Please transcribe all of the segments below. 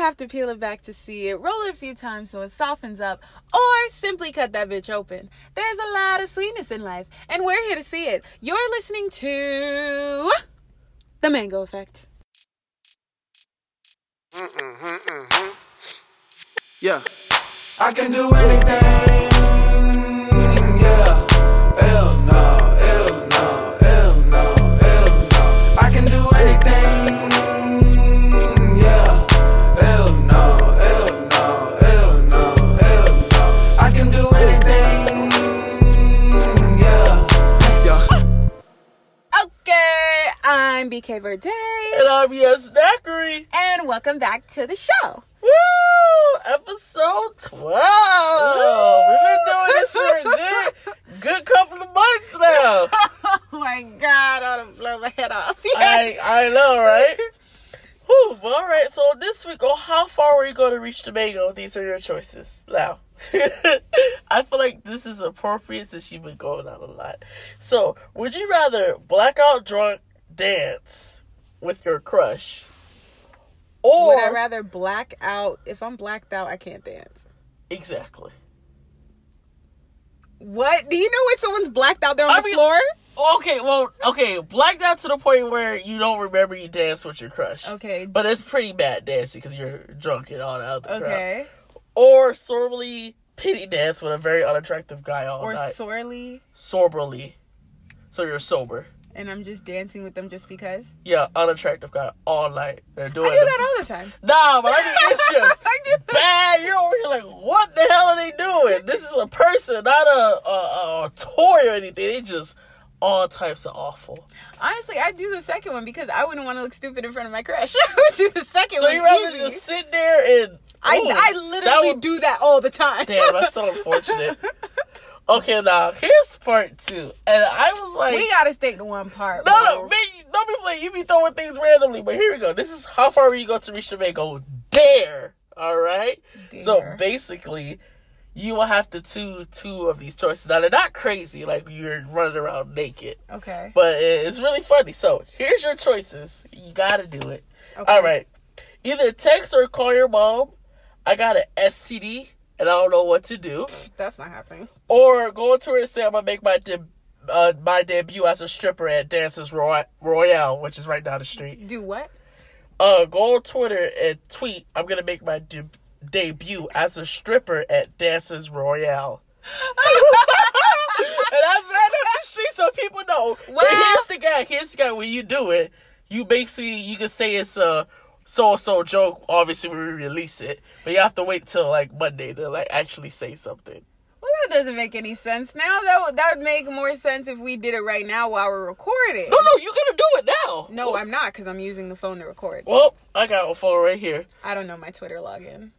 have to peel it back to see it, roll it a few times so it softens up, or simply cut that bitch open. There's a lot of sweetness in life, and we're here to see it. You're listening to The Mango Effect. Yeah. I can do anything, yeah. Hell no, hell no, hell no, hell no. I can do anything, yeah. Hell no, hell no, hell no, hell no. I can do anything, yeah. Okay, I'm BK Verde. And I'm Yves Deckeri. And welcome back to the show. Woo! Episode 12. Woo! We've been doing this for a good couple of months now. Oh my God, I done blow my head off. I know, right? Whew, well, all right, so this week, how far were you going to reach the mango? These are your choices now. I feel like this is appropriate since you've been going out a lot. So, would you rather blackout drunk dance with your crush? Or would I rather black out? If I'm blacked out, I can't dance. Exactly. What? Do you know when someone's blacked out there on the floor? Okay, blacked out to the point where you don't remember you danced with your crush. Okay. But it's pretty bad dancing because you're drunk and all that other crap. Okay. Crowd. Or sorely pity dance with a very unattractive guy all night. Or sorely? Soberly. So you're sober. And I'm just dancing with them just because? Yeah, unattractive guy all night. I do that all the time. Nah, but it's just bad. You're over here like, what the hell are they doing? This is a person, not a toy or anything. They just all types of awful. Honestly, I do the second one because I wouldn't want to look stupid in front of my crush. I would do the second one. So you rather just sit there and... I literally do that all the time. Damn, that's so unfortunate. Okay, now, here's part two. And I was like... We gotta stick to one part. No, man, don't be playing. You be throwing things randomly. But here we go. This is how far you go to reach the mango. Dare. All right? Dare. So, basically, you will have to do two of these choices. Now, they're not crazy. Like, you're running around naked. Okay. But it's really funny. So, here's your choices. You gotta do it. Okay. All right. Either text or call your mom. I got an STD. And I don't know what to do. That's not happening. Or go to her and say I'm going to make my my debut as a stripper at Dancers Royale, which is right down the street. Do what? Go on Twitter and tweet, I'm going to make my debut as a stripper at Dancers Royale. And that's right down the street so people know. Well, but here's the guy, when you do it, you basically, you can say it's a so-and-so joke, obviously, we release it. But you have to wait till, like, Monday to, like, actually say something. Well, that doesn't make any sense now. That would make more sense if we did it right now while we're recording. No, you're going to do it now. No, I'm not, because I'm using the phone to record. Well, I got a phone right here. I don't know my Twitter login.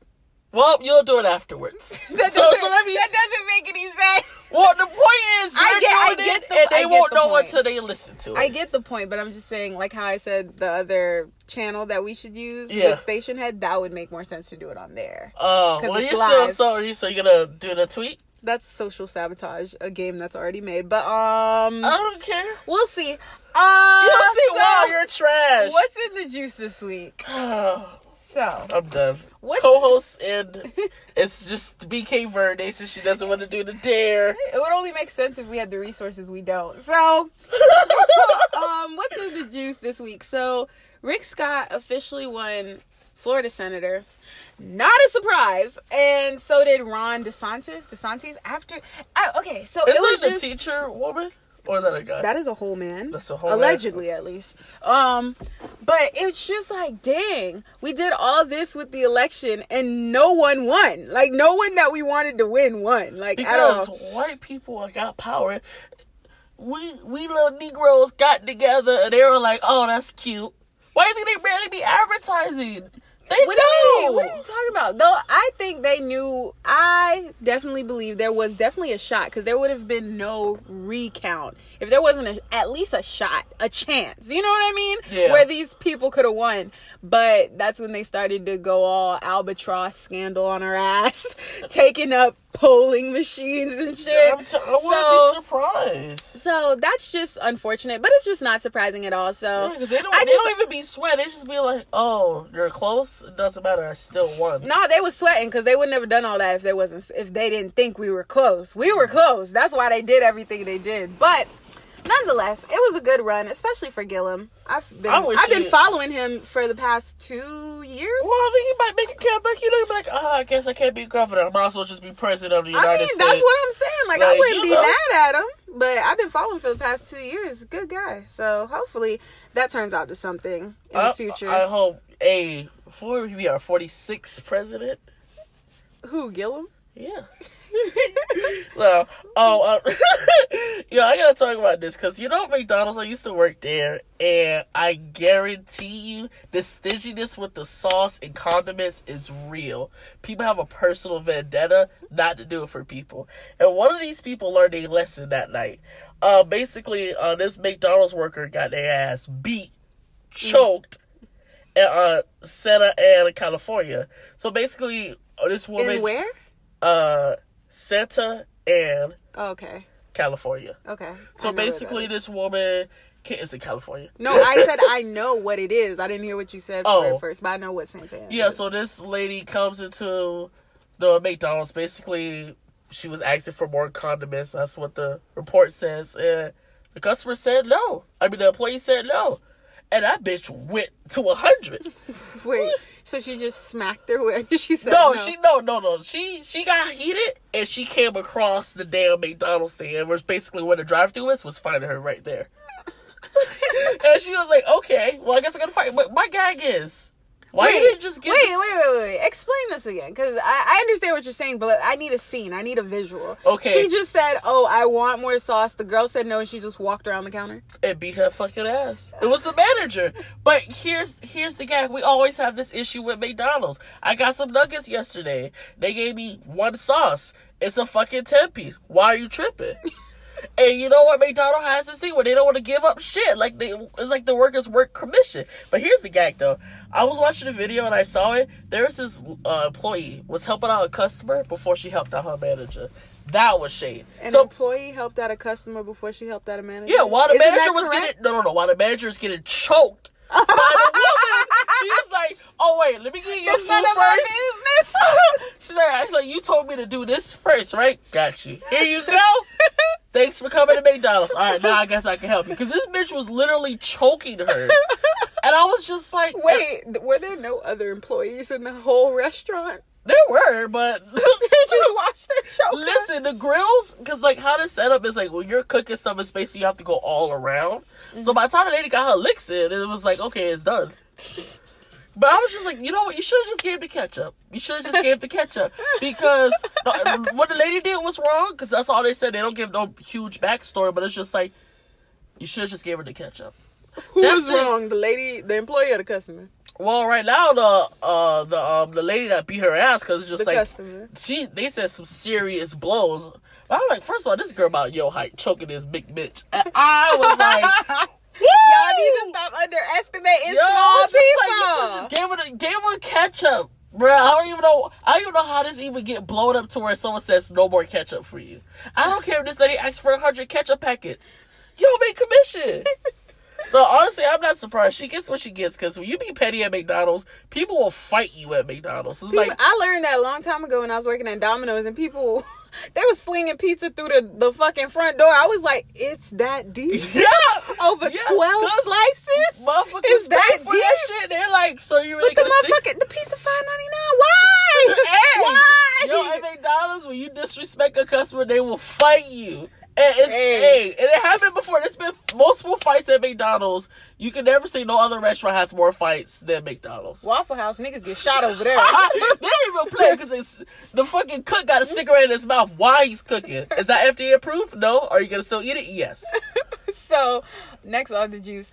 Well, you'll do it afterwards. That doesn't make any sense. Well, the point is, they won't know until they listen to it. I get the point, but I'm just saying, like how I said the other channel that we should use, with Station Head, that would make more sense to do it on there. Oh, well, you're going to do the tweet? That's social sabotage, a game that's already made, but, I don't care. We'll see. You'll see, wow, you're trash. What's in the juice this week? So I'm done. What? Co-host and it's just BK Verde since she doesn't want to do the dare. It would only make sense if we had the resources. We don't. So, what's in the juice this week? So Rick Scott officially won Florida senator. Not a surprise. And so did Ron DeSantis. Isn't that a teacher woman? Or is that a guy? That is a whole man. That's a whole allegedly, man. At least. But it's just like, dang, we did all this with the election and no one won. Like, no one that we wanted to win won. Like, because white people got power. We little Negroes got together and they were like, oh, that's cute. Why do you think they barely be advertising? What are you talking about? Though I think they knew. I definitely believe there was definitely a shot because there would have been no recount if there wasn't at least a shot, a chance. You know what I mean? Yeah. Where these people could have won, but that's when they started to go all albatross scandal on her ass, taking up polling machines and shit. Yeah, I wouldn't be surprised. So that's just unfortunate, but it's just not surprising at all. So yeah, they don't even be sweating. They just be like, oh, you're close. It doesn't matter. I still won. No, they was sweating because they would never done all that if they didn't think we were close. We were close. That's why they did everything they did. But nonetheless, it was a good run, especially for Gillum. I've been following him for the past 2 years. Well, I think he might make a comeback. He look like, oh, I guess I can't be governor. I might as well just be president of the United States. That's what I'm saying. Like I wouldn't be mad at him. But I've been following for the past 2 years. Good guy. So hopefully that turns out to something in the future. I hope. Before we be our 46th president. Who, Gillum? Yeah. No. Yo, I gotta talk about this because McDonald's, I used to work there, and I guarantee you the stinginess with the sauce and condiments is real. People have a personal vendetta not to do it for people, and one of these people learned a lesson that night. Basically, this McDonald's worker got their ass beat, choked, in Santa Ana, California. So basically, this woman in where? Santa Ana, California. Okay. So basically, this woman is in California. No, I said I know what it is. I didn't hear what you said at first, but I know what Santa Ana. Yeah. Is. So this lady comes into the McDonald's. Basically, she was asking for more condiments. That's what the report says, and the customer said no. I mean, the employee said no, and that bitch went to 100. Wait. So she just smacked her when she said no. No. She got heated and she came across the damn McDonald's thing, and was basically where the drive-thru was finding her right there. And she was like, "Okay, well, I guess I'm gonna fight." But my gag is, wait. Explain this again, because I understand what you're saying, but I need a scene. I need a visual. Okay. She just said, "Oh, I want more sauce." The girl said no, and she just walked around the counter and beat her fucking ass. It was the manager. But here's the gag. We always have this issue with McDonald's. I got some nuggets yesterday. They gave me one sauce. It's a fucking 10-piece. Why are you tripping? And you know what? McDonald's has this thing where they don't want to give up shit. Like it's like the workers work commission. But here's the gag, though. I was watching a video and I saw it. There was this employee was helping out a customer before she helped out her manager. That was shade. An employee helped out a customer before she helped out a manager? Yeah, while the manager was getting... No. While the manager was getting choked by the woman, she was like, oh, wait, let me get your food first. She's like, actually, you told me to do this first, right? Got you. Here you go. Thanks for coming to McDonald's. All right, now I guess I can help you. Because this bitch was literally choking her. And I was just like... Wait, were there no other employees in the whole restaurant? There were, but... Did you watch that show? Listen, the grills... Because, how the setup is, when you're cooking stuff in space, you have to go all around. Mm-hmm. So by the time the lady got her licks in, it was like, okay, it's done. But I was just like, you know what? You should have just gave the ketchup. Because what the lady did was wrong. Because that's all they said. They don't give no huge backstory. But it's just like, you should have just gave her the ketchup. Who was wrong? The lady, the employee, or the customer? Well, right now the lady that beat her ass, because it's just the customer. They said some serious blows. I was like, first of all, this girl about yo height choking this big bitch. And I was like. Woo! Y'all need to stop underestimating small people. Like, you just gave her ketchup, bro. I don't even know how this even get blown up to where someone says no more ketchup for you. I don't care if this lady asks for 100 ketchup packets. You don't make commission. So honestly, I'm not surprised. She gets what she gets, because when you be petty at McDonald's, people will fight you at McDonald's. It's I learned that a long time ago when I was working at Domino's, and people. They were slinging pizza through the fucking front door. I was like, it's that deep? Yeah! Over 12 slices? Motherfuckers it's that deep? For that shit. They're like, so you really gonna the pizza $5.99. Why? Hey, why? Yo, at McDonald's, when you disrespect a customer, they will fight you. And it happened before. There's been multiple fights at McDonald's. You can never say no other restaurant has more fights than McDonald's. Waffle House niggas get shot over there. They don't even play because the fucking cook got a cigarette in his mouth while he's cooking. Is that FDA approved? No. Are you gonna still eat it? Yes. So next on the juice,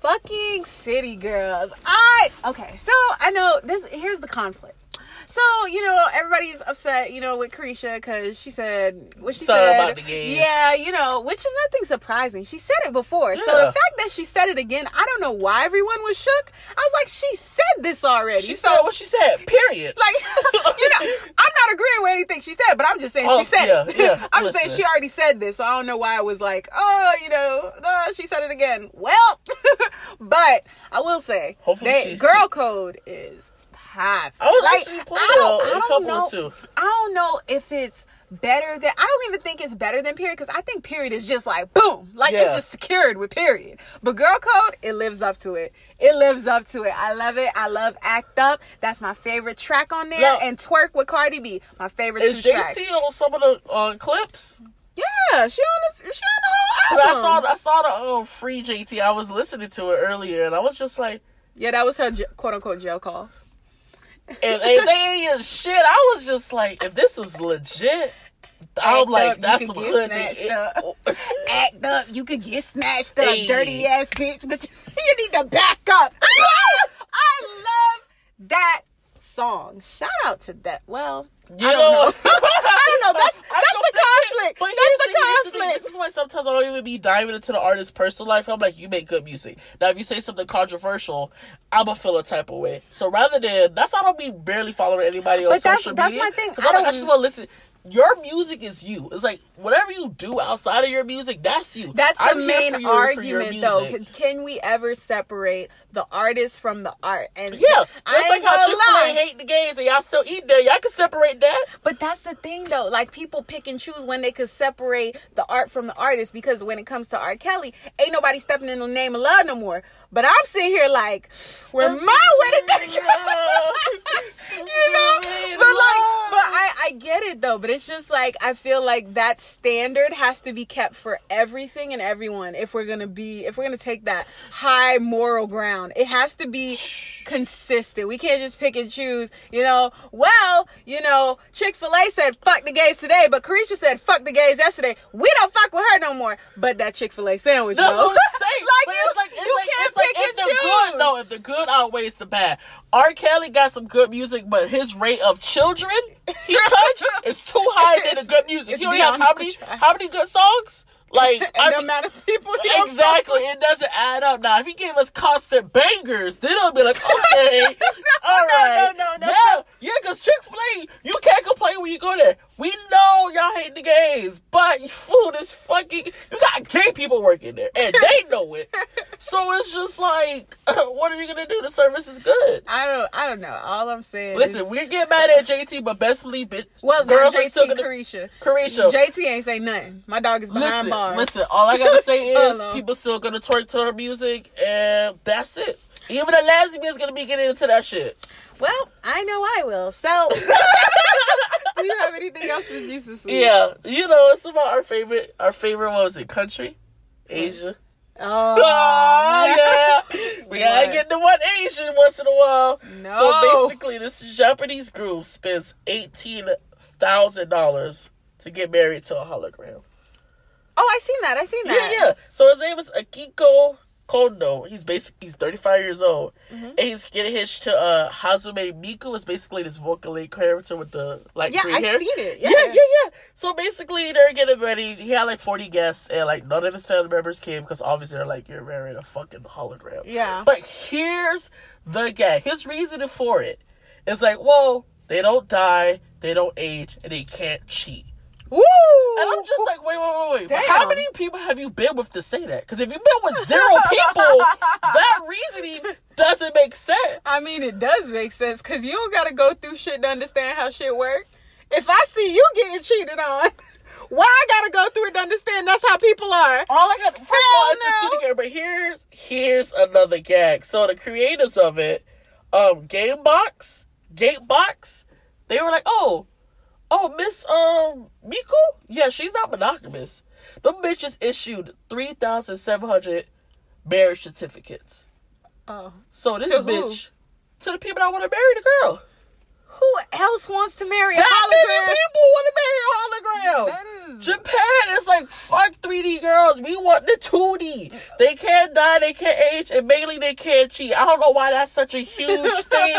fucking City Girls. So I know this. Here's the conflict. So, everybody's upset, with Carisha, because she said what she said. About the game. Yeah, which is nothing surprising. She said it before. Yeah. So the fact that she said it again, I don't know why everyone was shook. I was like, she said this already. She said what she said, period. I'm not agreeing with anything she said, but I'm just saying she said it. Yeah, I'm just saying she already said this, so I don't know why I was like, she said it again. Well, but I will say, hopefully Girl Code is time. I was actually playing a couple too. I don't know if it's better than, I don't even think it's better than Period, because I think Period is just like boom, like it's just secured with Period. But Girl Code, it lives up to it. It lives up to it. I love it. I love Act Up. That's my favorite track on there. Now, and Twerk with Cardi B, my favorite two tracks. Is JT on some of the clips? Yeah, she on the whole album. I saw the free JT. I was listening to it earlier, and I was just like, yeah, that was her quote unquote jail call. And they ain't shit. I was just like, if this is legit, I'm like, that's some hood. Act up, you could get snatched up, dirty ass bitch. But you need to back up. I love that song. Shout out to that. Well, I don't know. I don't know. That's the conflict. This is why sometimes I don't even be diving into the artist's personal life. I'm like, you make good music. Now, if you say something controversial, I'ma feel a type of way. So rather than, that's why I don't be barely following anybody on social media. That's my thing. I just want to listen. Your music is you. It's like, whatever you do outside of your music, that's you. That's the main argument, though. Can we ever separate the artist from the art? And yeah, just like how Chick-fil-A hate the gays and y'all still eat there. Y'all can separate that. But that's the thing, though. Like, people pick and choose when they could separate the art from the artist, because when it comes to R. Kelly, ain't nobody stepping in the name of love no more. But I'm sitting here like, we're my way to do you know? But I get it, though. But it's just like, I feel like that standard has to be kept for everything and everyone. If we're going to take that high moral ground, it has to be consistent. We can't just pick and choose, you know, well, you know, Chick-fil-A said fuck the gays today, but Carisha said fuck the gays yesterday. We don't fuck with her no more. But that Chick-fil-A sandwich, though. That's what I'm saying. If the good outweighs the bad. R. Kelly got some good music, but his rate of children he touched is too high than the good music. He only has how many good songs? Like, the amount of people. Exactly. It doesn't add up. Now, if he gave us constant bangers, then it'll be like, okay, all right. No. Yeah, because Chick-fil-A, you can't complain when you go there. We know y'all hate the gays, but food is fucking... You got gay people working there, and they know it. So it's just like, what are you going to do? The service is good. I don't know. All I'm saying is... Listen, we get mad at JT, but best believe it. Well, girls JT, are still gonna... Carisha. JT ain't say nothing. My dog is behind bars. Listen, all I got to say is people still going to twerk to her music, and that's it. Even the lesbian's going to be getting into that shit. Well, I know I will, so... Do you have anything else to juice this week? Yeah, you know, it's about our favorite, what was it, country? Asia. Oh yeah. We gotta get the one Asian once in a while. No. So basically, this Japanese group spends $18,000 to get married to a hologram. Oh, I seen that. Yeah. So his name is Akiko Kondo. He's 35 years old. Mm-hmm. And he's getting hitched to Hatsune Miku. Is basically this vocal character with the green hair. Seen it. Yeah. So basically they're getting ready. He had 40 guests, and none of his family members came because obviously they're like, you're marrying a fucking hologram. Yeah. But here's the gag. His reasoning for it is they don't die, they don't age, and they can't cheat. Woo! And I'm just like, wait. Damn. How many people have you been with to say that? Because if you've been with 0 people, that reasoning doesn't make sense. I mean, it does make sense, because you don't got to go through shit to understand how shit works. If I see you getting cheated on, why I got to go through it to understand that's how people are? All I got to... First of all, it's a two-year, but here's another gag. So the creators of it, Gamebox, they were like, Oh, Miss Miku? Yeah, she's not monogamous. Them bitches issued 3,700 marriage certificates. Oh. So this bitch, to the people that want to marry the girl. Who else wants to marry a hologram? That many people want to marry a hologram. Japan is like, fuck 3D girls. We want the 2D. They can't die, they can't age, and mainly they can't cheat. I don't know why that's such a huge thing.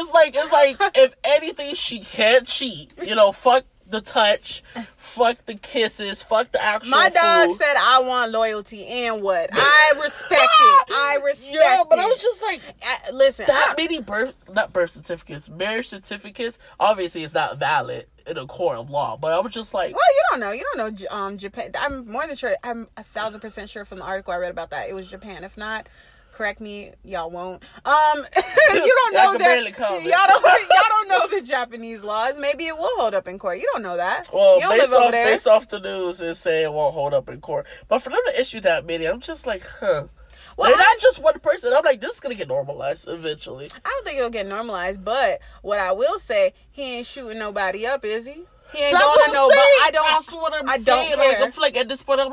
It's like if anything, she can't cheat. You know, fuck the touch, fuck the kisses, fuck the actual My dog food. Said I want loyalty, and what? I respect it. Yeah, but I was just like, listen. Not birth certificates, marriage certificates, obviously it's not valid in a court of law, but I was just like... Well, you don't know Japan. I'm more than sure, I'm 1,000% sure from the article I read about that, it was Japan. If not... correct me, y'all won't. You don't know that. Y'all don't know the Japanese laws. Maybe it will hold up in court. You don't know that. Well, based off the news, it's saying it won't hold up in court. But for them to issue that many, I'm just like, huh. Well, they're not just one person. I'm like, this is going to get normalized eventually. I don't think it'll get normalized, but what I will say, he ain't shooting nobody up, is he? He ain't going to nobody. That's what I'm saying. I'm like, at this point, I'm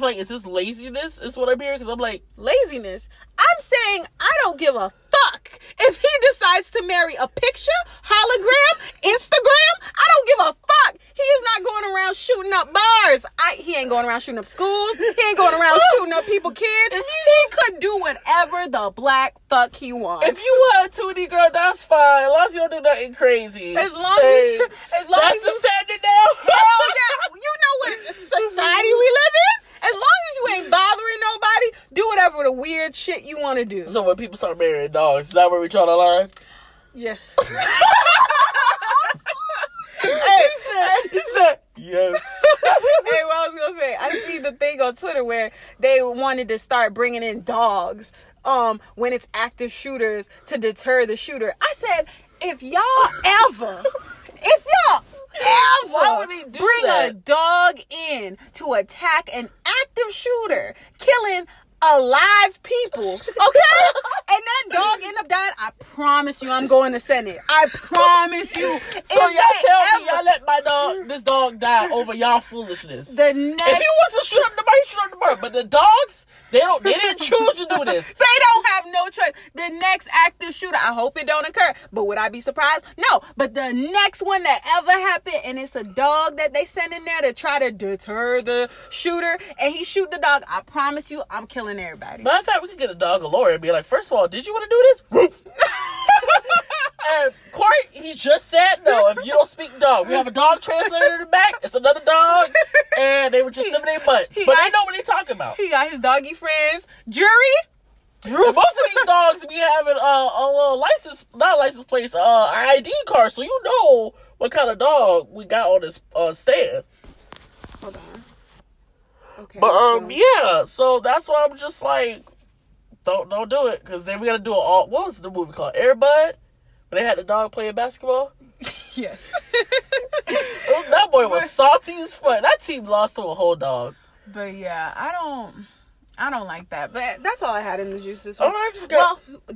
like, is this laziness? Is what I'm hearing? Because I'm like, laziness. I'm saying I don't give a fuck if he decides to marry a picture, hologram, Instagram. I don't give a fuck. He is not going around shooting up bars. He ain't going around shooting up schools. He ain't going around shooting up people's kids. He could do whatever the black fuck he wants. If you want a 2D girl, that's fine. As long as you don't do nothing crazy. As long as that's the standard now. Hell yeah. You know what society we live in? As long as you ain't bothering nobody, do whatever the weird shit you want to do. So when people start marrying dogs, is that where we draw the line? Yes. He said yes. Hey, what I was going to say, I see the thing on Twitter where they wanted to start bringing in dogs when it's active shooters to deter the shooter. I said, if y'all ever bring a dog in to attack an active shooter, killing alive people, okay? And that dog end up dying, I promise you I'm going to Senate. I promise you. So y'all let this dog die over y'all foolishness. If he wants to shoot up the bird, he shoot up the bird. But the dogs, they didn't choose to do this. They don't have no choice. The next active shooter, I hope it don't occur. But would I be surprised? No. But the next one that ever happened, and it's a dog that they send in there to try to deter the shooter, and he shoot the dog, I promise you, I'm killing everybody. Matter of fact, we could get a dog a lawyer and be like, first of all, did you want to do this? And court, he just said no. If you don't speak dog, we have a dog translator in the back. It's another dog, and they were just sipping their butts. But they know what they're talking about. He got his doggy friends. Jury. Most of these dogs be having a license, not license plates, ID card, so you know what kind of dog we got on this stand. Hold on. Okay. But yeah. So that's why I'm just like, don't do it, because then we gotta do it all. What was the movie called? Airbud. They had the dog playing basketball. Yes. That boy was salty as fuck. That team lost to a whole dog. But yeah, I don't like that. But that's all I had in the juice this week.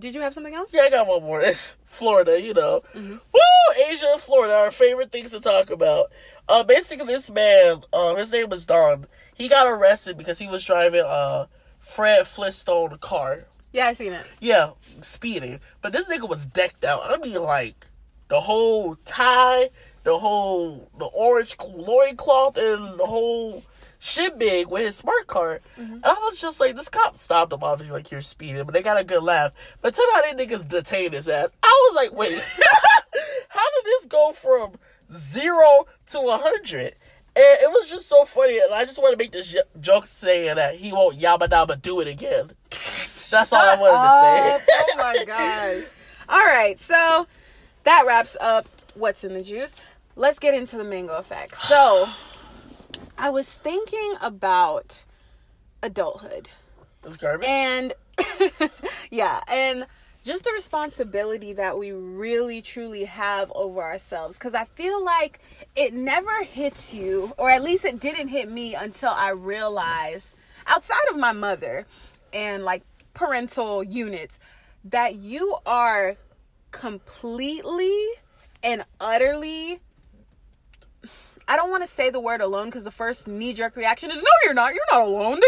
Did you have something else? Yeah, I got one more. Florida, you know. Mm-hmm. Woo! Asia and Florida are our favorite things to talk about. Basically, this man, his name was Don. He got arrested because he was driving a Fred Flintstone car. Yeah, I seen it. Yeah, speeding. But this nigga was decked out. I mean, like, the whole tie, the orange loincloth, and the whole shitbig with his smart card. Mm-hmm. And I was just like, this cop stopped him, obviously, like, you're speeding. But they got a good laugh. But tell me how they niggas detained his ass. I was like, wait, how did this go from 0 to 100? And it was just so funny. And I just want to make this joke saying that he won't yabba-dabba do it again. That's all I wanted to say. Oh my gosh. All right. So that wraps up what's in the juice. Let's get into the mango effect. So I was thinking about adulthood. It's garbage. And yeah. And just the responsibility that we really truly have over ourselves. Because I feel like it never hits you, or at least it didn't hit me until I realized, outside of my mother and like parental units, that you are completely and utterly, I don't want to say the word alone, because the first knee-jerk reaction is, no, you're not alone,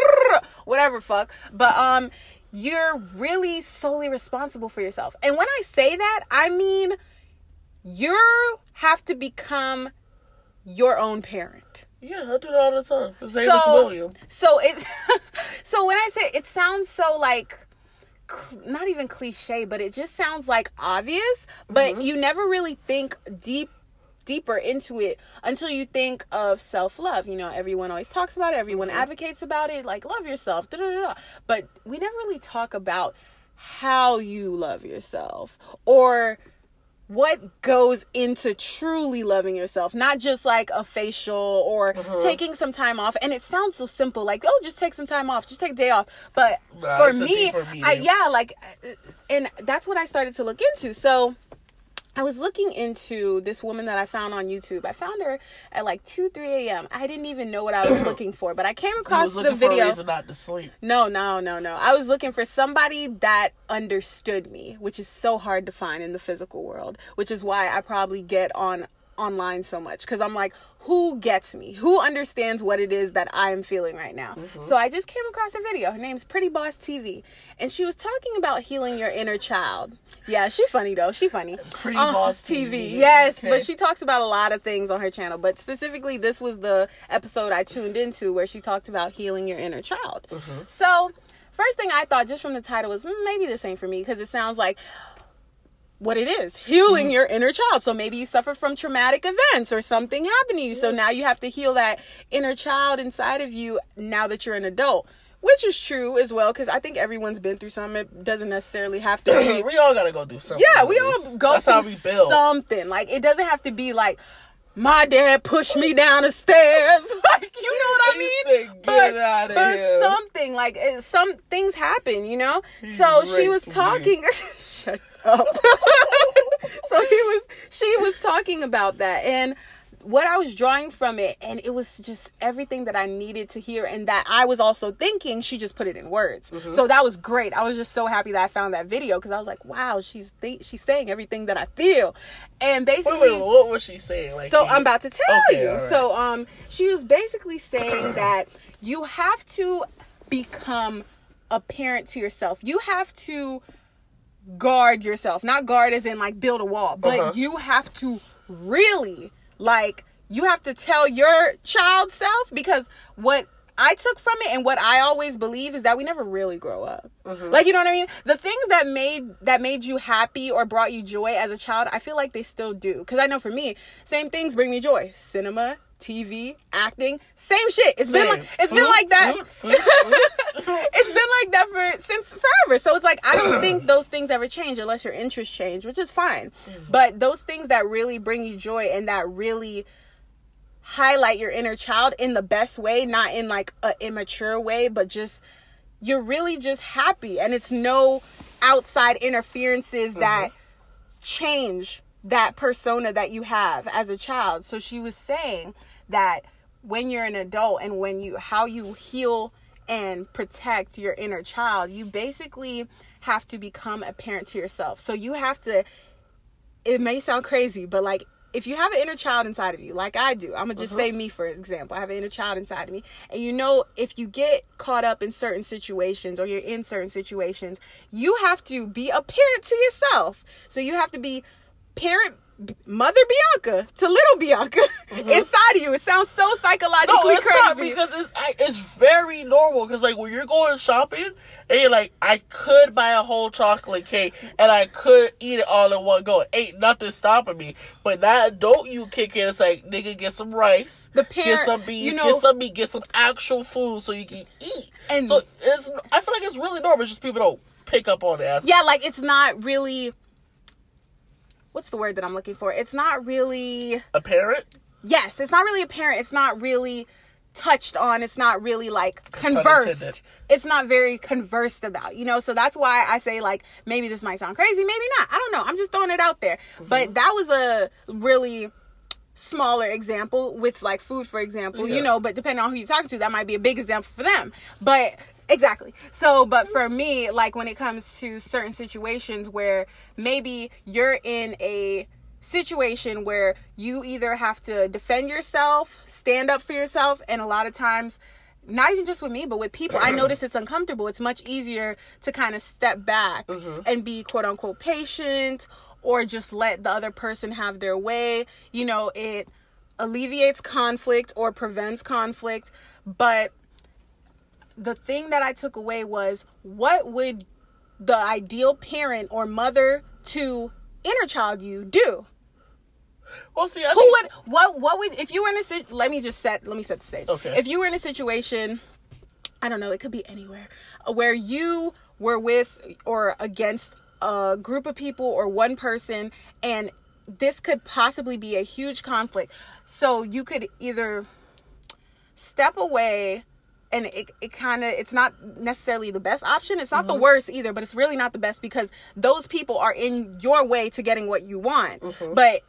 whatever, fuck, but you're really solely responsible for yourself. And when I say that, I mean you have to become your own parent. Yeah, I do that all the time. It's William. So when I say it sounds so like, not even cliche, but it just sounds like obvious, but mm-hmm. You never really think deeper into it until you think of self-love. You know, everyone always talks about it. Everyone mm-hmm. advocates about it, like, love yourself, but we never really talk about how you love yourself or what goes into truly loving yourself, not just like a facial or taking some time off. And it sounds so simple, like, oh, just take some time off, just take a day off. But for me. And that's what I started to look into. So I was looking into this woman that I found on YouTube. I found her at like 2, 3 a.m. I didn't even know what I was looking for, but I came across the video. You was looking for a reason not to sleep. No. I was looking for somebody that understood me, which is so hard to find in the physical world, which is why I probably get on online so much, because I'm like, who gets me? Who understands what it is that I'm feeling right now? So I just came across a video. Her name's Pretty Boss TV, and she was talking about healing your inner child. Yeah, she's funny though. Pretty Boss TV. Yes, okay. But she talks about a lot of things on her channel. But specifically, this was the episode I tuned into where she talked about healing your inner child. So first thing I thought just from the title was maybe this ain't for me, because it sounds like what it is, healing your inner child. So maybe you suffer from traumatic events or something happened to you. So now you have to heal that inner child inside of you now that you're an adult, which is true as well, because I think everyone's been through something. It doesn't necessily have to be. We all got to go through something. Yeah, we all go through something. Like, it doesn't have to be like, my dad pushed me down the stairs. Like, you know what I mean? Said, get out of here. But something, like, some things happen, you know? She was talking. Shut up. She was talking about that, and what I was drawing from it, and it was just everything that I needed to hear and that I was also thinking. She just put it in words. So that was great. I was just so happy that I found that video, because I was like, wow, she's saying everything that I feel. And basically, wait, what was she saying? Like, so I'm about to tell you. Right. So she was basically saying that you have to become a parent to yourself. You have to guard yourself. Not guard as in like build a wall, but you have to really, like, you have to tell your child self, because what I took from it and what I always believe is that we never really grow up. Like, you know what I mean? The things that made you happy or brought you joy as a child, I feel like they still do, because I know for me, same things bring me joy. Cinema, TV, acting, same shit. It's been like that since forever. So it's like, I don't think those things ever change unless your interests change, which is fine. But those things that really bring you joy and that really highlight your inner child in the best way, not in like a immature way, but just, you're really just happy, and it's no outside interferences that change that persona that you have as a child. So she was saying that when you're an adult and when you how you heal and protect your inner child, you basically have to become a parent to yourself. So you have to, it may sound crazy, but like, if you have an inner child inside of you, like I do, I'm gonna just say me for example, I have an inner child inside of me, and you know, if you get caught up in certain situations or you're in certain situations, you have to be a parent to yourself. So you have to be parent mother Bianca to little Bianca inside of you. It sounds so psychologically crazy. Not because it's very normal, because like when you're going shopping and you're like, I could buy a whole chocolate cake and I could eat it all in one go, ain't nothing stopping me. But that adult you kick in, it's like, nigga, get some rice, get some beans, get some actual food so you can eat. And so I feel like it's really normal, it's just people don't pick up on that. Yeah, like it's not really, what's the word that I'm looking for? It's not really apparent. Yes, it's not really apparent. It's not really touched on. It's not really like conversed. It's not very conversed about, you know? So that's why I say, like, maybe this might sound crazy, maybe not. I don't know. I'm just throwing it out there. But that was a really smaller example with like food, for example, you know, but depending on who you're talking to, that might be a big example for them. But exactly. So, but for me, like when it comes to certain situations where maybe you're in a situation where you either have to defend yourself, stand up for yourself, and a lot of times, not even just with me, but with people, I notice it's uncomfortable. It's much easier to kind of step back and be quote unquote patient, or just let the other person have their way. You know, it alleviates conflict or prevents conflict, but the thing that I took away was, what would the ideal parent or mother to inner child you do? Well, see, if you were in a situation, let me set the stage. Okay. If you were in a situation, I don't know, it could be anywhere, where you were with or against a group of people or one person, and this could possibly be a huge conflict. So you could either step away, and it kind of, it's not necessarily the best option. It's not mm-hmm. the worst either, but it's really not the best because those people are in your way to getting what you want. Mm-hmm. But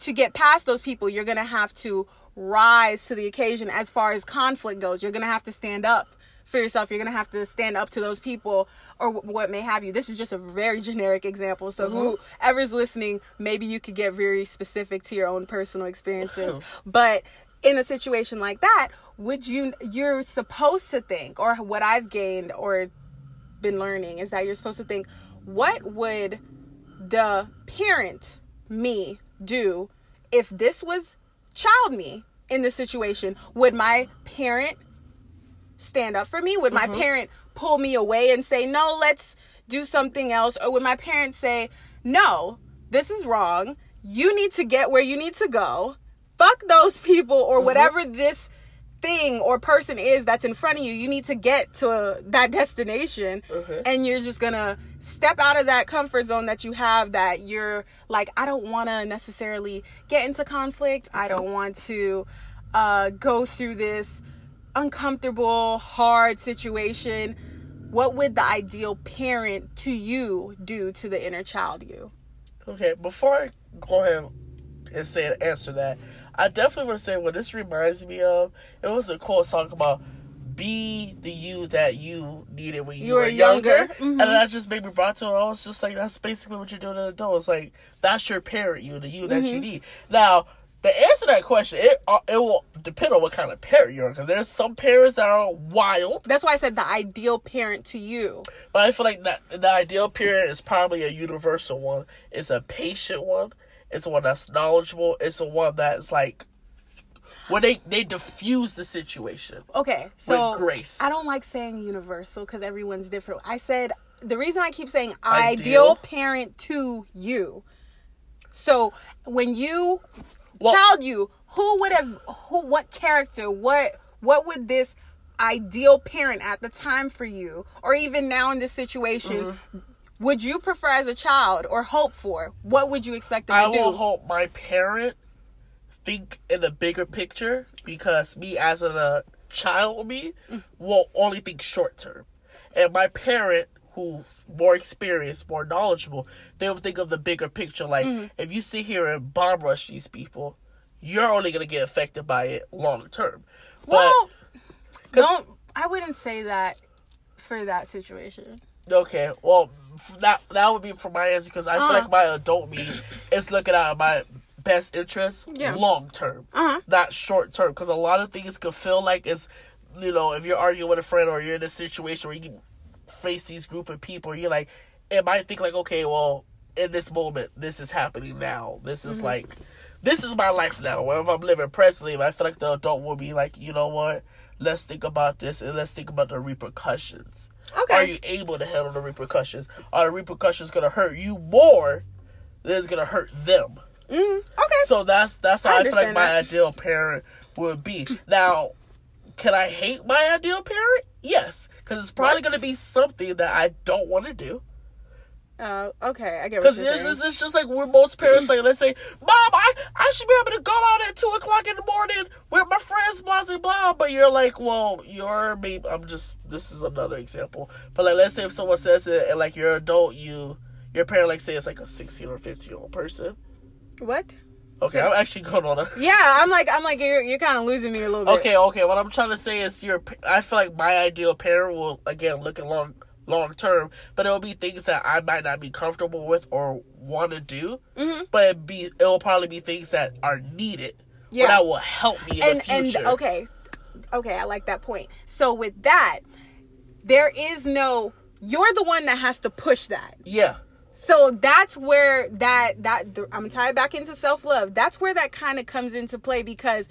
to get past those people, you're going to have to rise to the occasion as far as conflict goes. You're going to have to stand up for yourself. You're going to have to stand up to those people or what may have you. This is just a very generic example. So mm-hmm. whoever's listening, maybe you could get very specific to your own personal experiences. But in a situation like that, you're supposed to think, or what I've gained or been learning is that you're supposed to think, what would the parent me do if this was child me in this situation? Would my parent stand up for me? Would my mm-hmm. parent pull me away and say, no, let's do something else? Or would my parents say, no, this is wrong. You need to get where you need to go. Fuck those people or mm-hmm. whatever this thing or person is that's in front of you. You need to get to that destination mm-hmm. and you're just gonna step out of that comfort zone that you have, that you're like, I don't want to necessarily get into conflict. I don't want to go through this uncomfortable, hard situation. What would the ideal parent to you do to the inner child you? Okay, before I go ahead and answer that, I definitely want to say what this reminds me of. It was a quote talking about be the you that you needed when you were younger. Mm-hmm. And that just made me brought to it. I was just like, that's basically what you're doing to adults. Like, that's your parent you, the you that mm-hmm. you need. Now, to answer that question, it will depend on what kind of parent you are. Because there's some parents that are wild. That's why I said the ideal parent to you. But I feel like the ideal parent is probably a universal one. It's a patient one. It's one that's knowledgeable. It's the one that's like, well, they diffuse the situation. Okay, so with grace. I don't like saying universal because everyone's different. I said, the reason I keep saying ideal parent to you. So when you, child you, what character, what would this ideal parent at the time for you, or even now in this situation, mm-hmm. would you prefer as a child or hope for? What would you expect them to do? I will hope my parent think in the bigger picture, because me as a child will only think short term. And my parent, who's more experienced, more knowledgeable, they will think of the bigger picture. Like, if you sit here and bomb rush these people, you're only going to get affected by it long term. Well, I wouldn't say that for that situation. Okay, well, that would be for my answer, because I feel like my adult me is looking out at my best interest long term, not short term. Because a lot of things could feel like it's, you know, if you're arguing with a friend or you're in a situation where you face these group of people, you're like, it might think like, okay, well, in this moment, this is happening now. This is like, this is my life now. Whenever I'm living presently, I feel like the adult will be like, you know what? Let's think about this and let's think about the repercussions. Okay. Are you able to handle the repercussions? Are the repercussions going to hurt you more than it's going to hurt them? Okay. So that's how I feel like my ideal parent would be. Now, can I hate my ideal parent? Yes. Because it's probably going to be something that I don't want to do. Okay, I get what you're saying. Because it's just like we're most parents, like, let's say, Mom, I should be able to go out at 2 o'clock in the morning with my friends, blah, blah, blah. But you're like, well, you're, maybe, I'm just, this is another example. But, like, let's say if someone says it, and, like, your adult you, your parent, like, say it's, like, a 16 or 15-year-old person. What? Okay, so, I'm actually going on a... Yeah, I'm like, you're kind of losing me a little bit. Okay, what I'm trying to say is I feel like my ideal parent will, again, look along... long term, but it'll be things that I might not be comfortable with or want to do, but it'll probably be things that are needed that will help me in the future. And okay, I like that point. So with that, there is no, you're the one that has to push that. Yeah. So that's where that I'm gonna tie it back into self love. That's where that kind of comes into play, because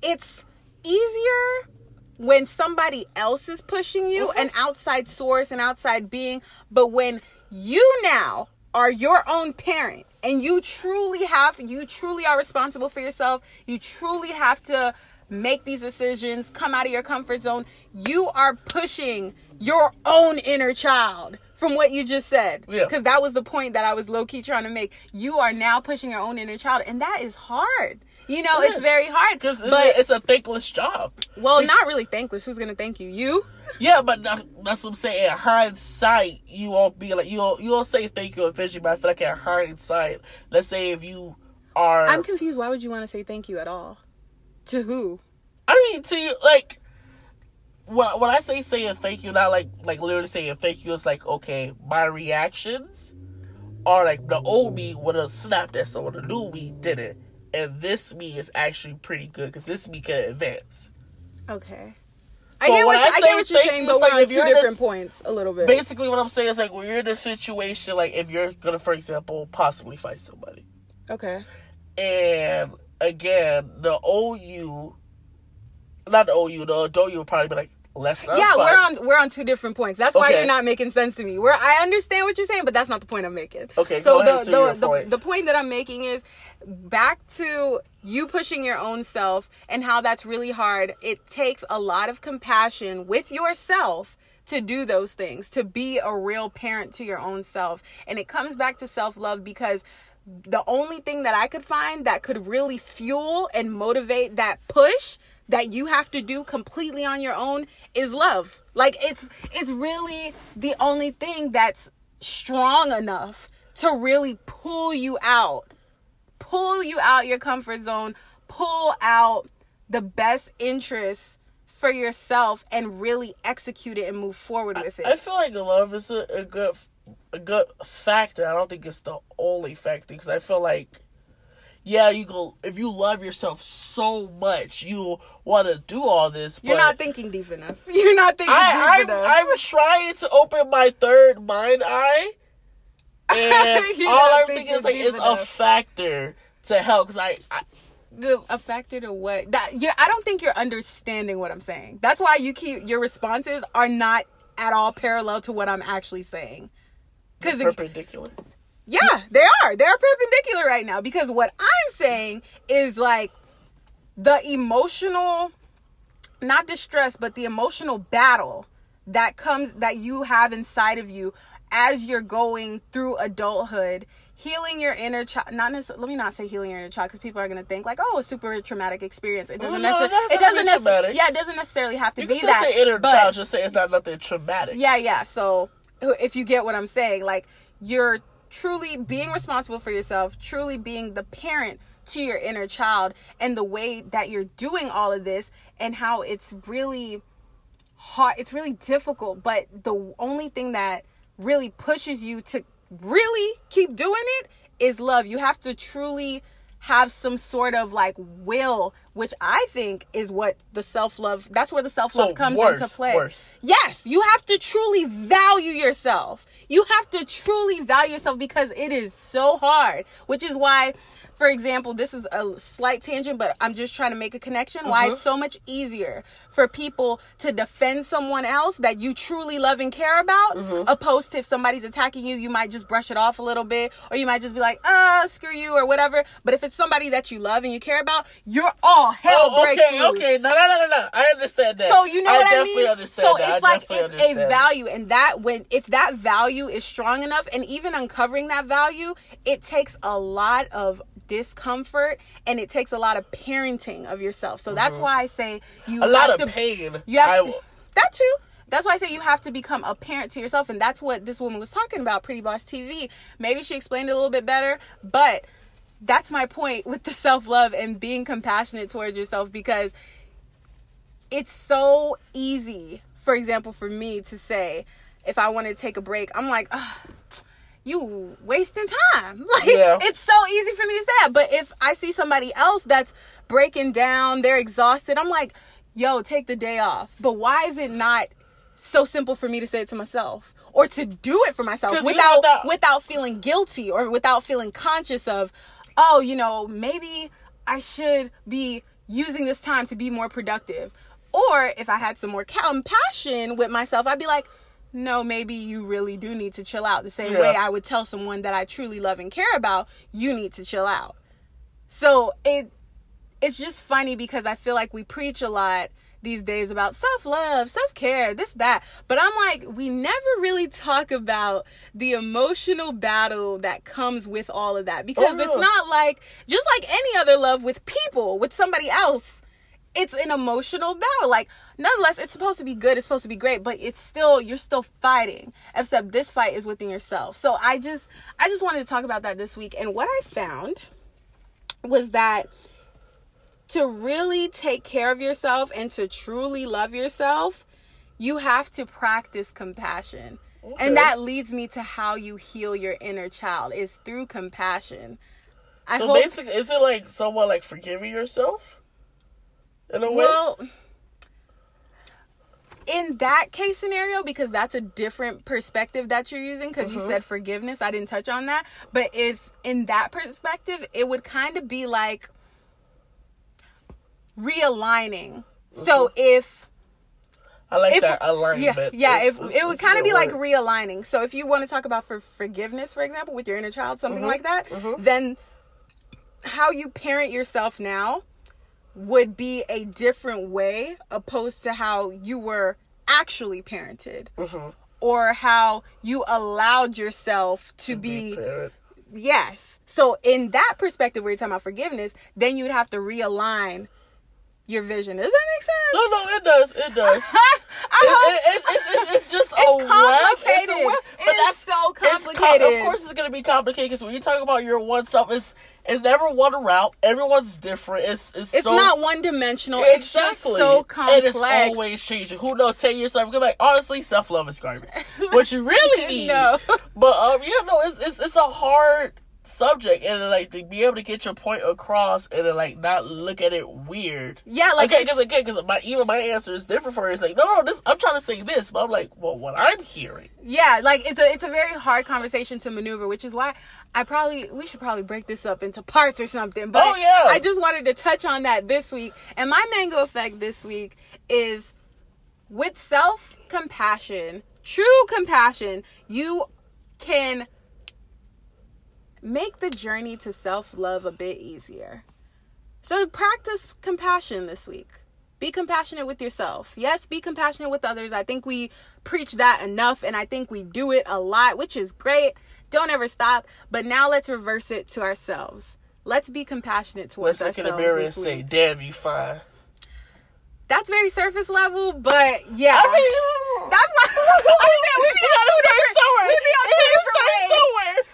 it's easier when somebody else is pushing you, an outside source, an outside being. But when you now are your own parent and you truly are responsible for yourself, you truly have to make these decisions, come out of your comfort zone, you are pushing your own inner child from what you just said. Yeah. Because that was the point that I was low-key trying to make. You are now pushing your own inner child, and that is hard. You know, yeah. It's very hard. Because it's a thankless job. Well, not really thankless. Who's going to thank you? You? Yeah, but that's what I'm saying. In hindsight, you won't be like, you won't say thank you officially, but I feel like in hindsight, let's say if you are... I'm confused. Why would you want to say thank you at all? To who? I mean, to you, like... When I say saying thank you, not like literally saying thank you, it's like, okay, my reactions are like the old me would have snapped at someone, the new me didn't. And this me is actually pretty good because this me can advance. Okay. So I get what you're saying, but we're on two different points a little bit. Basically what I'm saying is like when you're in a situation, like if you're going to, for example, possibly fight somebody. Okay. And again, the adult you would probably be like, less than. Yeah, we're on two different points. That's why you're not making sense to me. I understand what you're saying, but that's not the point I'm making. Okay, so the point that I'm making is back to you pushing your own self and how that's really hard. It takes a lot of compassion with yourself to do those things, to be a real parent to your own self. And it comes back to self-love because the only thing that I could find that could really fuel and motivate that push that you have to do completely on your own is love. Like it's really the only thing that's strong enough to really pull you out your comfort zone, pull out the best interests for yourself and really execute it and move forward with it. I feel like love is a good factor. I don't think it's the only factor because I feel like, yeah, you go. If you love yourself so much, you want to do all this. You're not thinking deep enough. You're not thinking deep enough. I'm trying to open my third mind eye, and all I'm thinking is like it's enough. A factor to help. Because a factor to what? I don't think you're understanding what I'm saying. That's why your responses are not at all parallel to what I'm actually saying. Because perpendicular. Yeah, they are. They're perpendicular right now because what I'm saying is like the emotional, not distress, but the emotional battle that you have inside of you as you're going through adulthood, healing your inner child. Not necessarily. Let me not say healing your inner child because people are gonna think like, oh, a super traumatic experience. It doesn't necessarily. Yeah, it doesn't necessarily have to be that. You can say inner child. Just say it's not nothing traumatic. Yeah. So if you get what I'm saying, like you're truly being responsible for yourself, truly being the parent to your inner child, and the way that you're doing all of this and how it's really hard, it's really difficult, but the only thing that really pushes you to really keep doing it is love. You have to truly have some sort of like will, which I think is what the self-love, that's where the self-love comes into play. Yes, you have to truly value yourself. You have to truly value yourself because it is so hard, which is why, for example, this is a slight tangent, but I'm just trying to make a connection. Mm-hmm. Why it's so much easier for people to defend someone else that you truly love and care about, mm-hmm. opposed to if somebody's attacking you, you might just brush it off a little bit, or you might just be like, screw you, or whatever. But if it's somebody that you love and you care about, you're all hell breaks loose. Okay. No. I understand that. So you know what I mean? I definitely understand that. So it's like it's a value, and that if that value is strong enough, and even uncovering that value, it takes a lot of discomfort and it takes a lot of parenting of yourself. So that's why I say you a lot of pain. That too. That's why I say you have to become a parent to yourself, and that's what this woman was talking about, Pretty Boss TV. Maybe she explained it a little bit better, but that's my point with the self-love and being compassionate towards yourself, because it's so easy, for example, for me to say if I want to take a break, I'm like, ugh, you wasting time. Like, It's so easy for me to say that. But if I see somebody else that's breaking down, they're exhausted, I'm like, yo, take the day off. But why is it not so simple for me to say it to myself or to do it for myself without feeling guilty or without feeling conscious of, oh, you know, maybe I should be using this time to be more productive. Or if I had some more compassion with myself, I'd be like, no, maybe you really do need to chill out. The same way I would tell someone that I truly love and care about, you need to chill out. So it's just funny because I feel like we preach a lot these days about self-love, self-care, this, that. But I'm like, we never really talk about the emotional battle that comes with all of that. Because it's not like, just like any other love with people, with somebody else, it's an emotional battle. Like, nonetheless, it's supposed to be good, it's supposed to be great, but it's still, you're still fighting. Except this fight is within yourself. So I just wanted to talk about that this week. And what I found was that to really take care of yourself and to truly love yourself, you have to practice compassion. Okay. And that leads me to how you heal your inner child, is through compassion. Basically, is it like somewhat like forgiving yourself in a way? In that case scenario, because that's a different perspective that you're using, because you said forgiveness, I didn't touch on that. But if in that perspective, it would kind of be like realigning. So if I like if, that alignment. It would kind of be like realigning. So if you want to talk about forgiveness, for example, with your inner child, something like that, then how you parent yourself now would be a different way opposed to how you were actually parented, or how you allowed yourself to be parent. Yes. So in that perspective where you're talking about forgiveness, then you would have to realign your vision. Does that make sense? No, it does. It's just a web. It's a web. It is so complicated. Of course it's going to be complicated, because when you talk about your one self, it's never one route. Everyone's different. It's so, not one dimensional. Exactly. It's just so complex. It's always changing. Who knows? 10 years later, like, honestly, self love is garbage. What you really need. No. But it's a hard subject, and like to be able to get your point across and then, like, not look at it weird. Yeah, like because my answer is different for her. It's like no, this I'm trying to say this, but I'm like, well, what I'm hearing. Yeah, like it's a very hard conversation to maneuver, which is why we should probably break this up into parts or something. But I just wanted to touch on that this week, and my mango effect this week is with self-compassion, true compassion. You can make the journey to self-love a bit easier. So practice compassion this week. Be compassionate with yourself. Yes, be compassionate with others. I think we preach that enough, and I think we do it a lot, which is great. Don't ever stop. But now let's reverse it to ourselves. Let's be compassionate towards ourselves. Let's look in the mirror and say, damn, you fine. That's very surface level, but yeah. I mean, that's why we be on two different ways.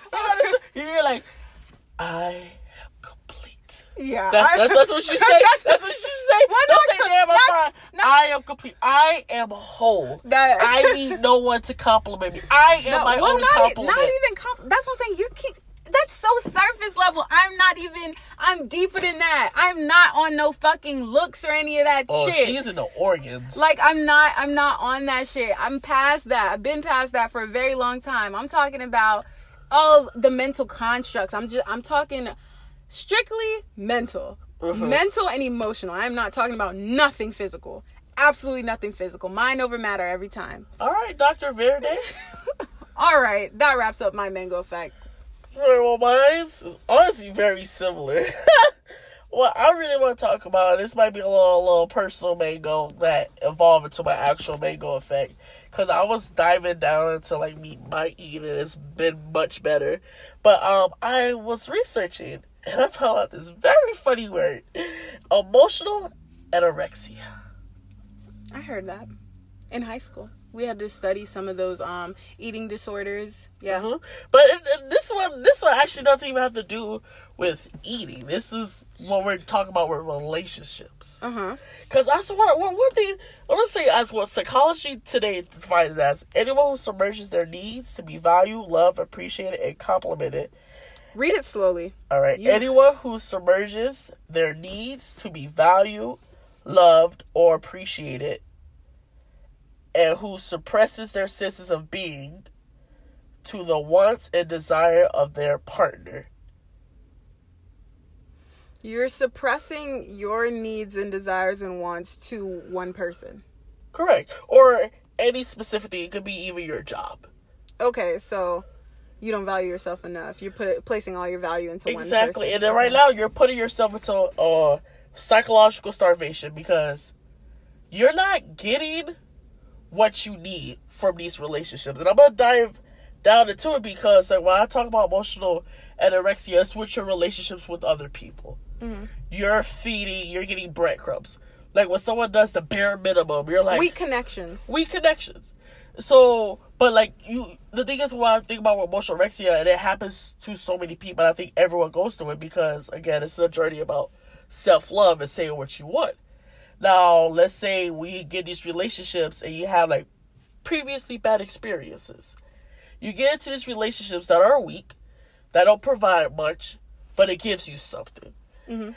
You're like, I am complete. Yeah. That's what you say. That's what you say. Don't say, damn, I'm fine. I am complete. I am whole. I need no one to compliment me. I am my own compliment. Not even compliment. That's what I'm saying. That's so surface level. I'm deeper than that. I'm not on no fucking looks or any of that shit. Oh, she's in the organs. Like, I'm not on that shit. I'm past that. I've been past that for a very long time. I'm talking about all the mental constructs. I'm talking strictly mental. Mental and emotional. I'm not talking about nothing physical. Absolutely nothing physical. Mind over matter every time. All right, Dr. Verde. All right, that wraps up my mango effect. Well, mine is honestly very similar. What I really want to talk about, this might be a little personal mango that evolved into my actual mango effect, because I was diving down into like my eating. It's been much better, but I was researching and I found out this very funny word: emotional anorexia. I heard that in high school. We had to study some of those eating disorders. Yeah, but this one actually doesn't even have to do with eating. This is what we're talking about with relationships. Because I swear, one thing I'm gonna say as what psychology today defines as anyone who submerges their needs to be valued, loved, appreciated, and complimented. Read it slowly. All right, anyone who submerges their needs to be valued, loved, or appreciated, and who suppresses their senses of being to the wants and desire of their partner. You're suppressing your needs and desires and wants to one person. Correct. Or any specific thing. It could be even your job. Okay, so you don't value yourself enough. You're placing all your value into one person. Exactly. And then right now, you're putting yourself into psychological starvation, because you're not getting what you need from these relationships. And I'm going to dive down into it because, like, when I talk about emotional anorexia, it's with your relationships with other people. Mm-hmm. You're feeding, you're getting breadcrumbs. Like, when someone does the bare minimum, you're like... Weak connections. So, but, like, the thing is, when I think about emotional anorexia, and it happens to so many people, and I think everyone goes through it because, again, it's a journey about self-love and saying what you want. Now, let's say we get these relationships and you have, like, previously bad experiences. You get into these relationships that are weak, that don't provide much, but it gives you something. Mm-hmm.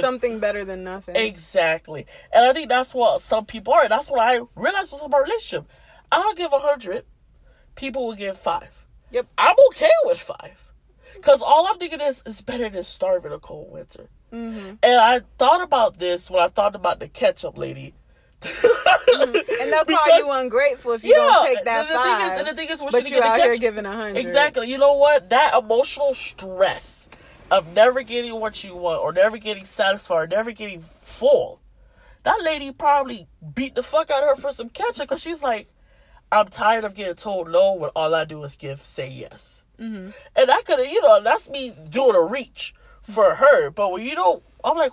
Something better than nothing. Exactly. And I think that's what some people are. And that's what I realized was about relationship. I'll give 100. People will give 5. Yep. I'm okay with 5. Because all I'm thinking is, it's better than starving a cold winter. Mm-hmm. And I thought about this when I thought about the ketchup lady. Mm-hmm. And they'll call you ungrateful if you don't take that 5. And the thing is, but you're out here giving 100. Exactly. You know what? That emotional stress of never getting what you want, or never getting satisfied, never getting full. That lady probably beat the fuck out of her for some ketchup because she's like, I'm tired of getting told no when all I do is say yes. Mm-hmm. And that could have, that's me doing a reach for her. But when I'm like,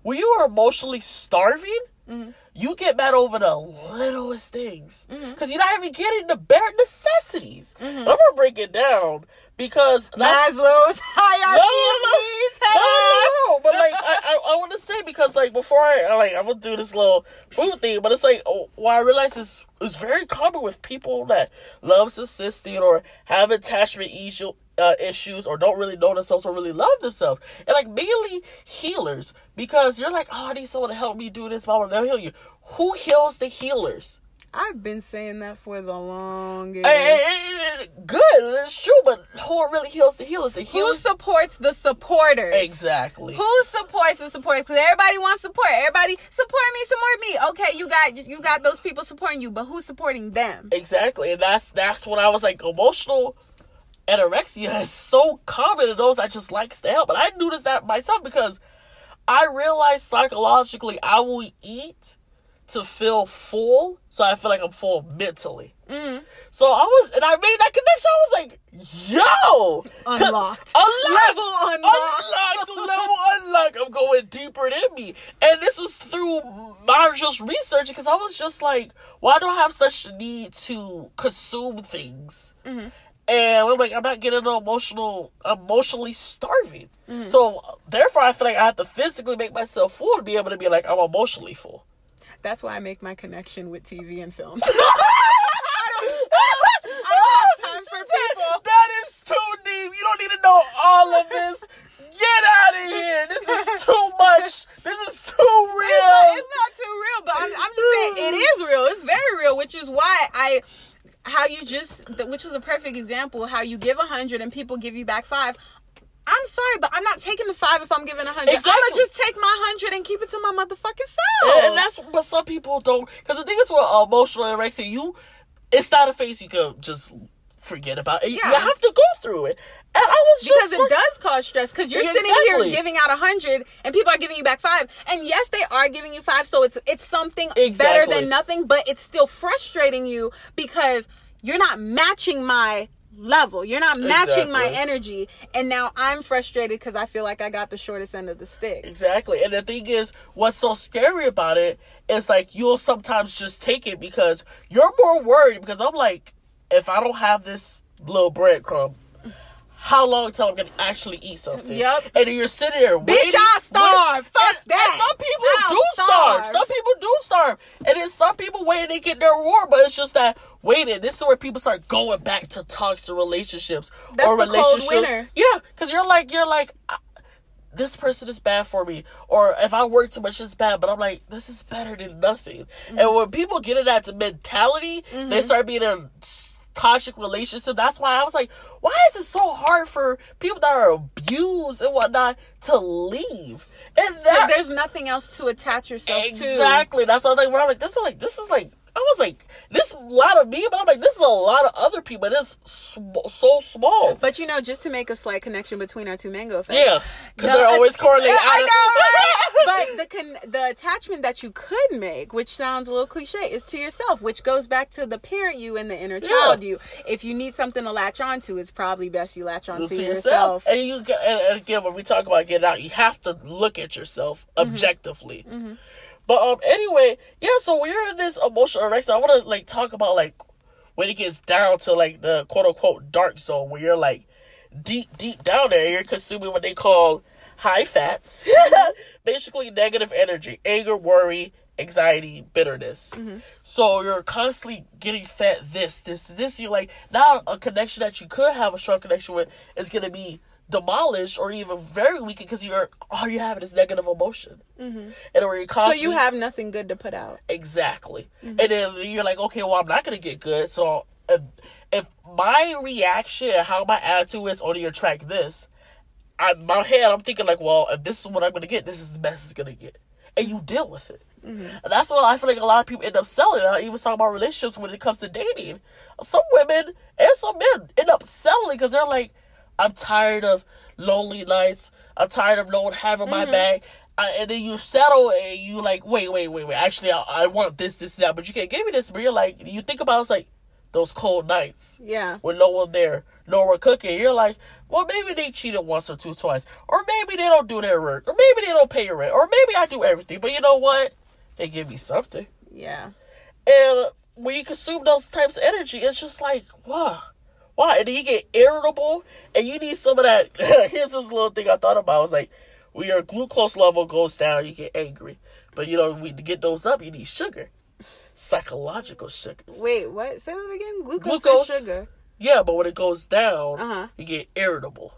when you are emotionally starving, mm-hmm. you get mad over the littlest things. Mm-hmm. Cause you're not even getting the bare necessities. Mm-hmm. I'm gonna break it down because Maslow's hierarchy of needs. But like, I want to say, because like, before I'm gonna do this little food thing, but it's like, I realize it's very common with people that love assisting or have attachment issues or don't really know themselves or really love themselves. And like, mainly healers, because you're like, I need someone to help me do this, but they'll heal you. Who heals the healers? I've been saying that for the longest. Good, it's true, but who really heals the healers? Who supports the supporters? Exactly. Who supports the supporters? Because everybody wants support. Everybody, support me. Okay, you got those people supporting you, but who's supporting them? Exactly, and that's when I was like, emotional anorexia is so common to those that just likes to help. But I noticed that myself because I realized psychologically I will eat to feel full, so I feel like I'm full mentally. Mm-hmm. So I made that connection. I was like, yo! Unlocked. I'm going deeper than me. And this is through my just research, because I was just like, why do I have such a need to consume things? Mm-hmm. And I'm like, I'm not getting emotionally starving. Mm-hmm. So therefore, I feel like I have to physically make myself full to be able to be like, I'm emotionally full. That's why I make my connection with TV and film. I don't have time for people. That is too deep. You don't need to know all of this. Get out of here. This is too much. This is too real. It's not too real, but I'm just saying it is real. It's very real, which is why which is a perfect example, how you give 100 and people give you back 5. I'm sorry, but I'm not taking the 5 if I'm giving 100. Exactly. I'm going to just take my 100 and keep it to my motherfucking self. And that's what some people don't. Because the thing is, with emotional anorexia, it's not a phase you can just forget about. Yeah. You have to go through it. And I was just... Because it does cause stress. Because you're sitting here giving out 100 and people are giving you back 5. And yes, they are giving you 5. So it's something better than nothing. But it's still frustrating you because you're not matching my... level. You're not matching my energy, and now I'm frustrated because I feel like I got the shortest end of the stick. Exactly. And the thing is, what's so scary about it is like, you'll sometimes just take it because you're more worried, because I'm like, if I don't have this little breadcrumb, how long till I'm gonna actually eat something? Yep. And you're sitting there waiting. Bitch, I starve. Fuck that. And some people do starve. Some people do starve. And then some people wait and they get their reward, but it's just that waiting. This is where people start going back to toxic relationships. That's or the relationships. Cold winter. Yeah, because you're like, this person is bad for me, or if I work too much, it's bad. But I'm like, this is better than nothing. Mm-hmm. And when people get in that mentality, mm-hmm. they start being a toxic relationship. That's why I was like, why is it so hard for people that are abused and whatnot to leave? And there's nothing else to attach yourself to. Exactly. That's what I was like. When I'm like, this is like I was like, this is a lot of me, but I'm like, this is a lot of other people. It's so small. But, you know, just to make a slight connection between our two Mango Effects. Yeah, because they're always correlated. I know, right? But the attachment that you could make, which sounds a little cliche, is to yourself, which goes back to the parent you and the inner child you. If you need something to latch onto, it's probably best you latch onto yourself. And, and again, when we talk about getting out, you have to look at yourself objectively. Mm-hmm. But anyway, yeah, so we're in this emotional wreck. So I want to talk about when it gets down to the quote unquote dark zone where you're deep down there. You're consuming what they call high fats, basically negative energy, anger, worry, anxiety, bitterness. Mm-hmm. So you're constantly getting fed this. You're now a connection that you could have a strong connection with is going to be demolished or even very weakened because you're all you have is negative emotion, and where you constantly, so you have nothing good to put out. Exactly, and then you're okay, well, I'm not gonna get good. So if my reaction and how my attitude is only attract this, my head, I'm thinking well, if this is what I'm gonna get, this is the best it's gonna get, and you deal with it. And that's why I feel a lot of people end up selling. I even talk about relationships when it comes to dating. Some women and some men end up selling because they're like, I'm tired of lonely nights. I'm tired of no one having my back. And then you settle and you wait. Actually, I want this, that. But you can't give me this. But you're you think about it's those cold nights. Yeah. With no one there, no one cooking. You're well, maybe they cheated once or twice. Or maybe they don't do their work. Or maybe they don't pay your rent. Or maybe I do everything. But you know what? They give me something. Yeah. And when you consume those types of energy, it's just wow. Why? And then you get irritable, and you need some of that. Here's this little thing I thought about. I was when your glucose level goes down, you get angry. But, we get those up, you need sugar. Psychological sugars. Wait, what? Say that again? Glucose and sugar. Yeah, but when it goes down, you get irritable.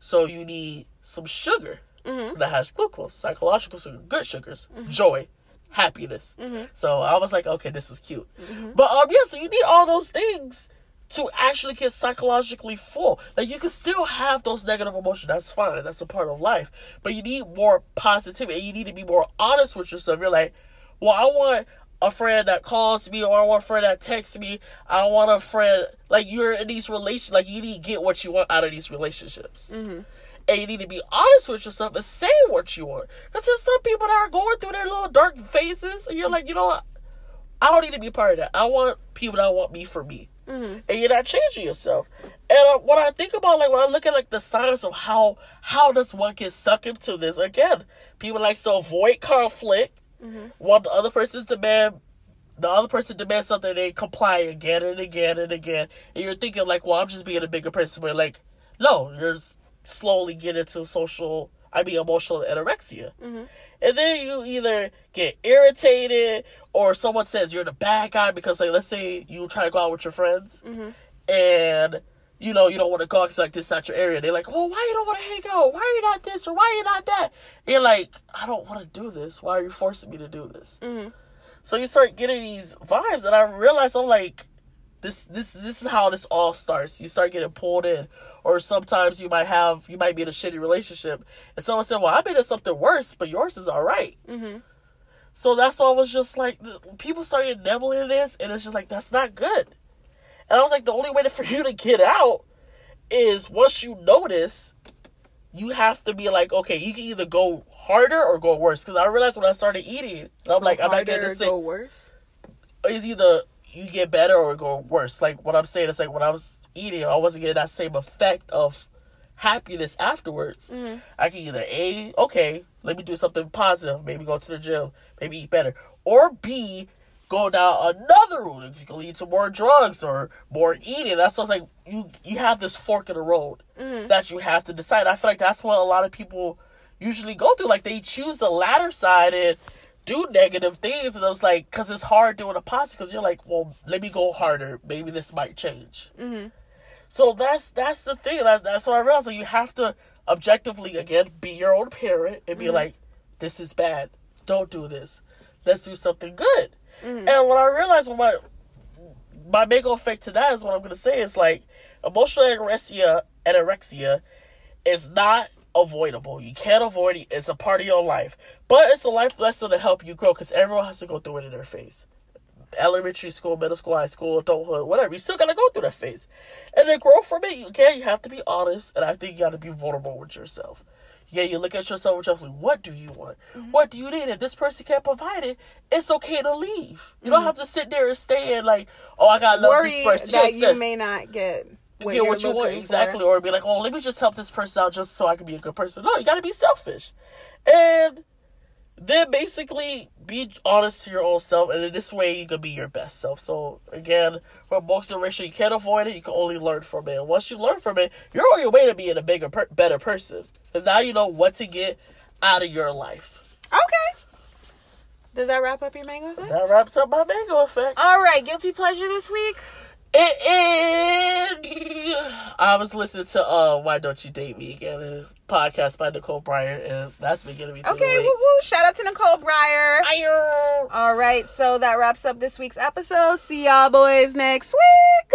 So you need some sugar that has glucose. Psychological sugar. Good sugars. Joy. Happiness. So I was okay, this is cute. But, yeah, so you need all those things to actually get psychologically full. You can still have those negative emotions. That's fine. That's a part of life. But you need more positivity. You need to be more honest with yourself. You're well, I want a friend that calls me, or I want a friend that texts me. I want a friend. You're in these relations. You need to get what you want out of these relationships. And you need to be honest with yourself and say what you want. Because there's some people that are going through their little dark phases. And you're you know what? I don't need to be part of that. I want people that want me for me. And you're not changing yourself. And what I think about, when I look at, the signs of how does one get sucked into this? Again, people to avoid conflict. While the other person demands something, they comply again and again and again. And you're thinking, well, I'm just being a bigger person. But, no, you're slowly getting into emotional anorexia. And then you either get irritated or someone says you're the bad guy because, let's say you try to go out with your friends and, you don't want to go because, this is not your area. They're well, why you don't want to hang out? Why are you not this or why are you not that? And you're I don't want to do this. Why are you forcing me to do this? So you start getting these vibes, and I realize I'm this is how this all starts. You start getting pulled in. Or sometimes you might be in a shitty relationship. And someone said, well, I've been in something worse, but yours is all right. So that's why I was just people started nibbling in this, and it's just that's not good. And I was the only way for you to get out is once you notice, you have to be okay, you can either go harder or go worse. Because I realized when I started eating, I'm I'm not getting sick. Go worse? It's either you get better or go worse. What I'm saying is when I was eating, I wasn't getting that same effect of happiness afterwards. I can either A, okay, let me do something positive, maybe go to the gym, maybe eat better, or B, go down another route. It can lead to more drugs or more eating. That's why it's you have this fork in the road that you have to decide. I feel that's what a lot of people usually go through. They choose the latter side and do negative things, and I was because it's hard doing a positive, because you're well, let me go harder, maybe this might change. So that's the thing, that's what I realized. So you have to objectively, again, be your own parent and be this is bad, don't do this, let's do something good. And what I realized, when my big effect to that is what I'm gonna say is emotional anorexia is not avoidable. You can't avoid it. It's a part of your life, but it's a life lesson to help you grow, because everyone has to go through it in their face. elementary school, middle school, high school, adulthood, whatever. You still gotta go through that phase. And then grow from it. You have to be honest, and I think you gotta be vulnerable with yourself. Yeah, you look at yourself and just like, what do you want? Mm-hmm. What do you need? If this person can't provide it, it's okay to leave. You don't have to sit there and stay and like, oh, I gotta love this person. That you may not get what you want, exactly, or be like, oh, let me just help this person out just so I can be a good person. No, you gotta be selfish. And then basically be honest to your own self, and in this way you can be your best self. So again, for most generation, you can't avoid it. You can only learn from it. And once you learn from it, you're on your way to being a bigger, better person. Because now you know what to get out of your life. Okay. Does that wrap up your Mango Effect? That wraps up my Mango Effect. All right, guilty pleasure this week? I was listening to Why Don't You Date Me Again, a podcast by Nicole Breyer, and that's been getting me through the week. Woo-woo. Shout out to Nicole Breyer. Ayo. All right, so that wraps up this week's episode. See y'all boys next week.